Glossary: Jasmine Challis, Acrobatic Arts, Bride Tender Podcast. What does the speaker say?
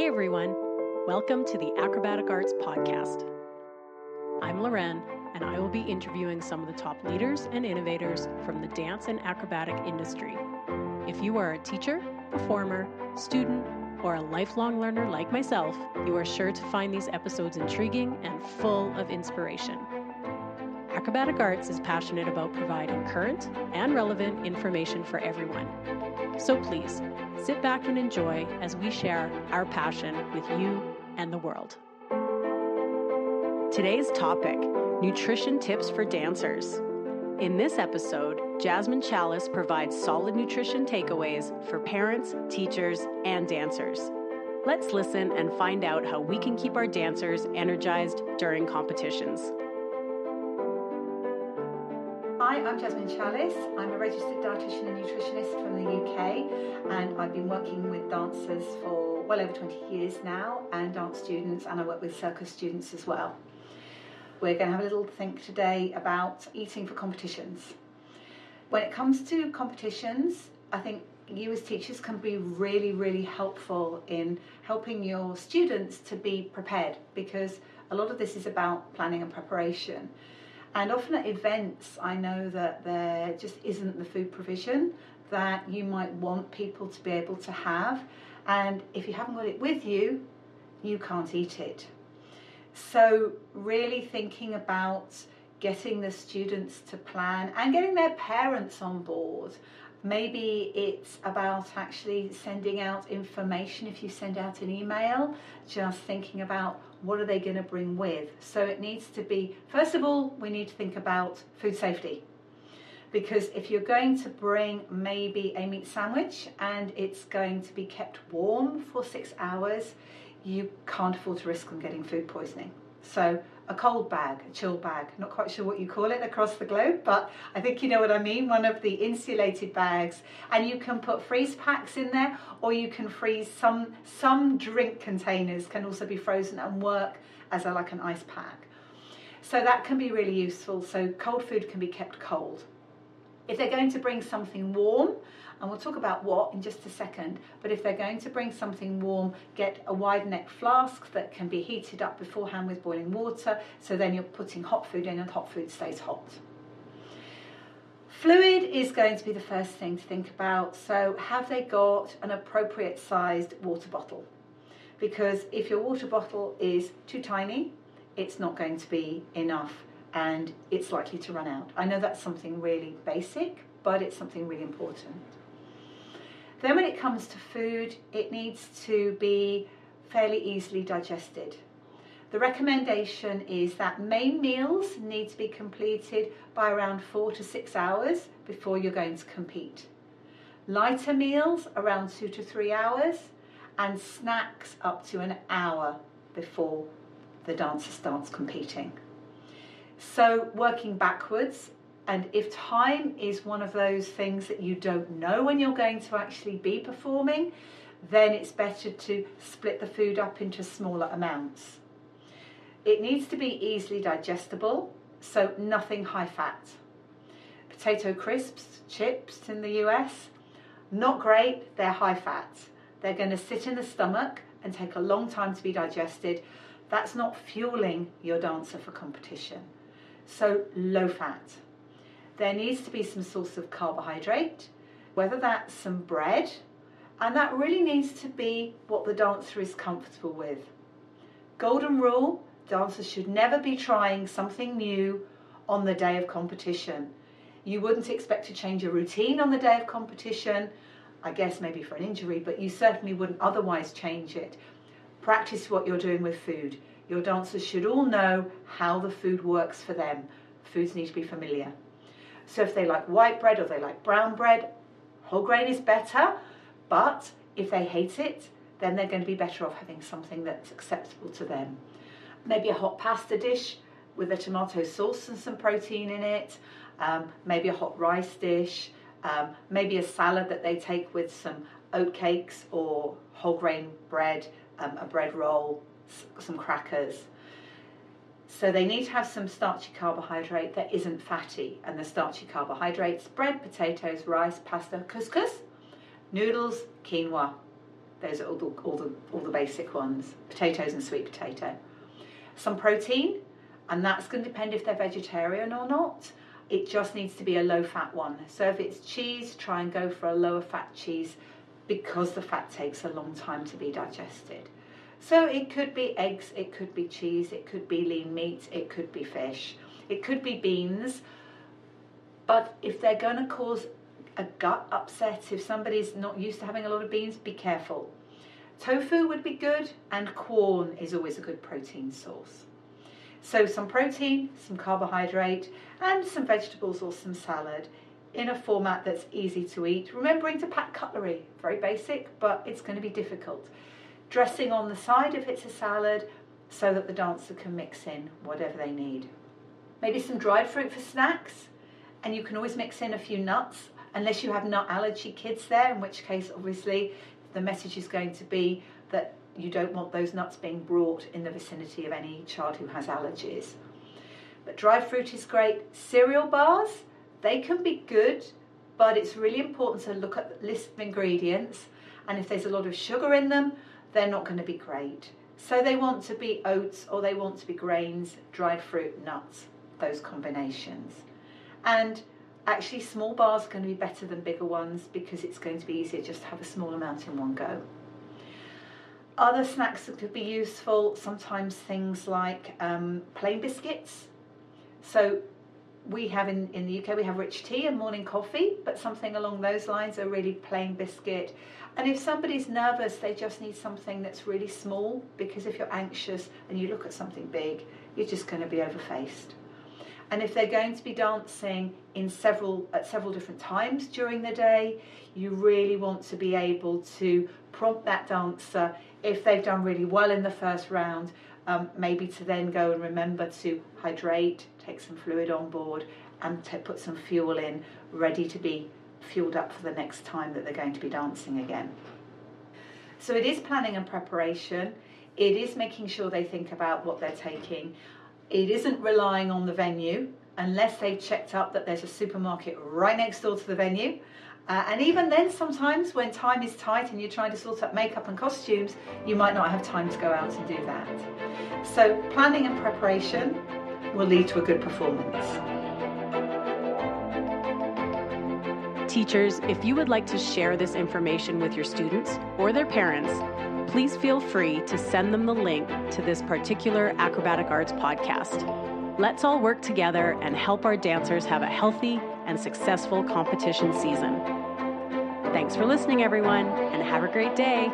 Hey everyone, welcome to the Acrobatic Arts podcast. I'm Loren, and I will be interviewing some of the top leaders and innovators from the dance and acrobatic industry. If you are a teacher, performer, student, or a lifelong learner like myself, you are sure to find these episodes intriguing and full of inspiration. Acrobatic Arts is passionate about providing current and relevant information for everyone. So please, sit back and enjoy as we share our passion with you and the world. Today's topic, nutrition tips for dancers. In this episode, Jasmine Challis provides solid nutrition takeaways for parents, teachers, and dancers. Let's listen and find out how we can keep our dancers energized during competitions. Hi, I'm Jasmine Challis. I'm a registered dietitian and nutritionist from the UK, and I've been working with dancers for well over 20 years now, and dance students, and I work with circus students as well. We're going to have a little think today about eating for competitions. When it comes to competitions, I think you as teachers can be really, really helpful in helping your students to be prepared, because a lot of this is about planning and preparation. And often at events, I know that there just isn't the food provision that you might want people to be able to have. And if you haven't got it with you, you can't eat it. So really thinking about getting the students to plan and getting their parents on board. Maybe it's about actually sending out information. If you send out an email, just thinking about what are they going to bring with. So it needs to be, first of all, we need to think about food safety. Because if you're going to bring maybe a meat sandwich and it's going to be kept warm for 6 hours, you can't afford to risk them getting food poisoning. So a cold bag, a chill bag, not quite sure what you call it across the globe, but I think you know what I mean, one of the insulated bags. And you can put freeze packs in there, or you can freeze some drink containers can also be frozen and work as like an ice pack. So that can be really useful. So cold food can be kept cold. If they're going to bring something warm, and we'll talk about what in just a second, but if they're going to bring something warm, get a wide neck flask that can be heated up beforehand with boiling water, so then you're putting hot food in and hot food stays hot. Fluid is going to be the first thing to think about, so have they got an appropriate sized water bottle? Because if your water bottle is too tiny, it's not going to be enough, and it's likely to run out. I know that's something really basic, but it's something really important. Then when it comes to food, it needs to be fairly easily digested. The recommendation is that main meals need to be completed by around 4 to 6 hours before you're going to compete. Lighter meals around 2 to 3 hours, and snacks up to an hour before the dancer starts competing. So working backwards, and if time is one of those things that you don't know when you're going to actually be performing, then it's better to split the food up into smaller amounts. It needs to be easily digestible, so nothing high fat. Potato crisps, chips in the US, not great, they're high fat. They're going to sit in the stomach and take a long time to be digested. That's not fueling your dancer for competition. So low fat. There needs to be some source of carbohydrate, whether that's some bread, and that really needs to be what the dancer is comfortable with. Golden rule, dancers should never be trying something new on the day of competition. You wouldn't expect to change your routine on the day of competition, I guess maybe for an injury, but you certainly wouldn't otherwise change it. Practice what you're doing with food. Your dancers should all know how the food works for them. Foods need to be familiar. So if they like white bread or they like brown bread, whole grain is better, but if they hate it, then they're going to be better off having something that's acceptable to them. Maybe a hot pasta dish with a tomato sauce and some protein in it, maybe a hot rice dish, maybe a salad that they take with some oatcakes or whole grain bread, a bread roll, some crackers. So they need to have some starchy carbohydrate that isn't fatty, and the starchy carbohydrates, bread, potatoes, rice, pasta, couscous, noodles, quinoa. Those are all the basic ones, potatoes and sweet potato. Some protein, and that's going to depend if they're vegetarian or not. It just needs to be a low-fat one. So if it's cheese, try and go for a lower-fat cheese because the fat takes a long time to be digested. So it could be eggs, it could be cheese, it could be lean meat, it could be fish, it could be beans. But if they're going to cause a gut upset, if somebody's not used to having a lot of beans, be careful. Tofu would be good, and corn is always a good protein source. So some protein, some carbohydrate, and some vegetables or some salad in a format that's easy to eat. Remembering to pack cutlery, very basic, but it's going to be difficult. Dressing on the side if it's a salad so that the dancer can mix in whatever they need. Maybe some dried fruit for snacks, and you can always mix in a few nuts, unless you have nut allergy kids there, in which case obviously the message is going to be that you don't want those nuts being brought in the vicinity of any child who has allergies. But dried fruit is great. Cereal bars, they can be good, but it's really important to look at the list of ingredients, and if there's a lot of sugar in them, they're not going to be great. So they want to be oats, or they want to be grains, dried fruit, nuts, those combinations. And actually small bars are going to be better than bigger ones because it's going to be easier just to have a small amount in one go. Other snacks that could be useful, sometimes things like plain biscuits. So we have in the UK, we have rich tea and morning coffee, but something along those lines, a really plain biscuit. And if somebody's nervous, they just need something that's really small, because if you're anxious and you look at something big, you're just going to be overfaced. And if they're going to be dancing at several different times during the day, you really want to be able to prompt that dancer, if they've done really well in the first round, maybe to then go and remember to hydrate, take some fluid on board, and put some fuel in, ready to be fueled up for the next time that they're going to be dancing again. So it is planning and preparation. It is making sure they think about what they're taking. It isn't relying on the venue, unless they've checked up that there's a supermarket right next door to the venue. And even then, sometimes when time is tight and you're trying to sort out makeup and costumes, you might not have time to go out and do that. So planning and preparation will lead to a good performance. Teachers, if you would like to share this information with your students or their parents, please feel free to send them the link to this particular Acrobatic Arts podcast. Let's all work together and help our dancers have a healthy and successful competition season. Thanks for listening, everyone, and have a great day.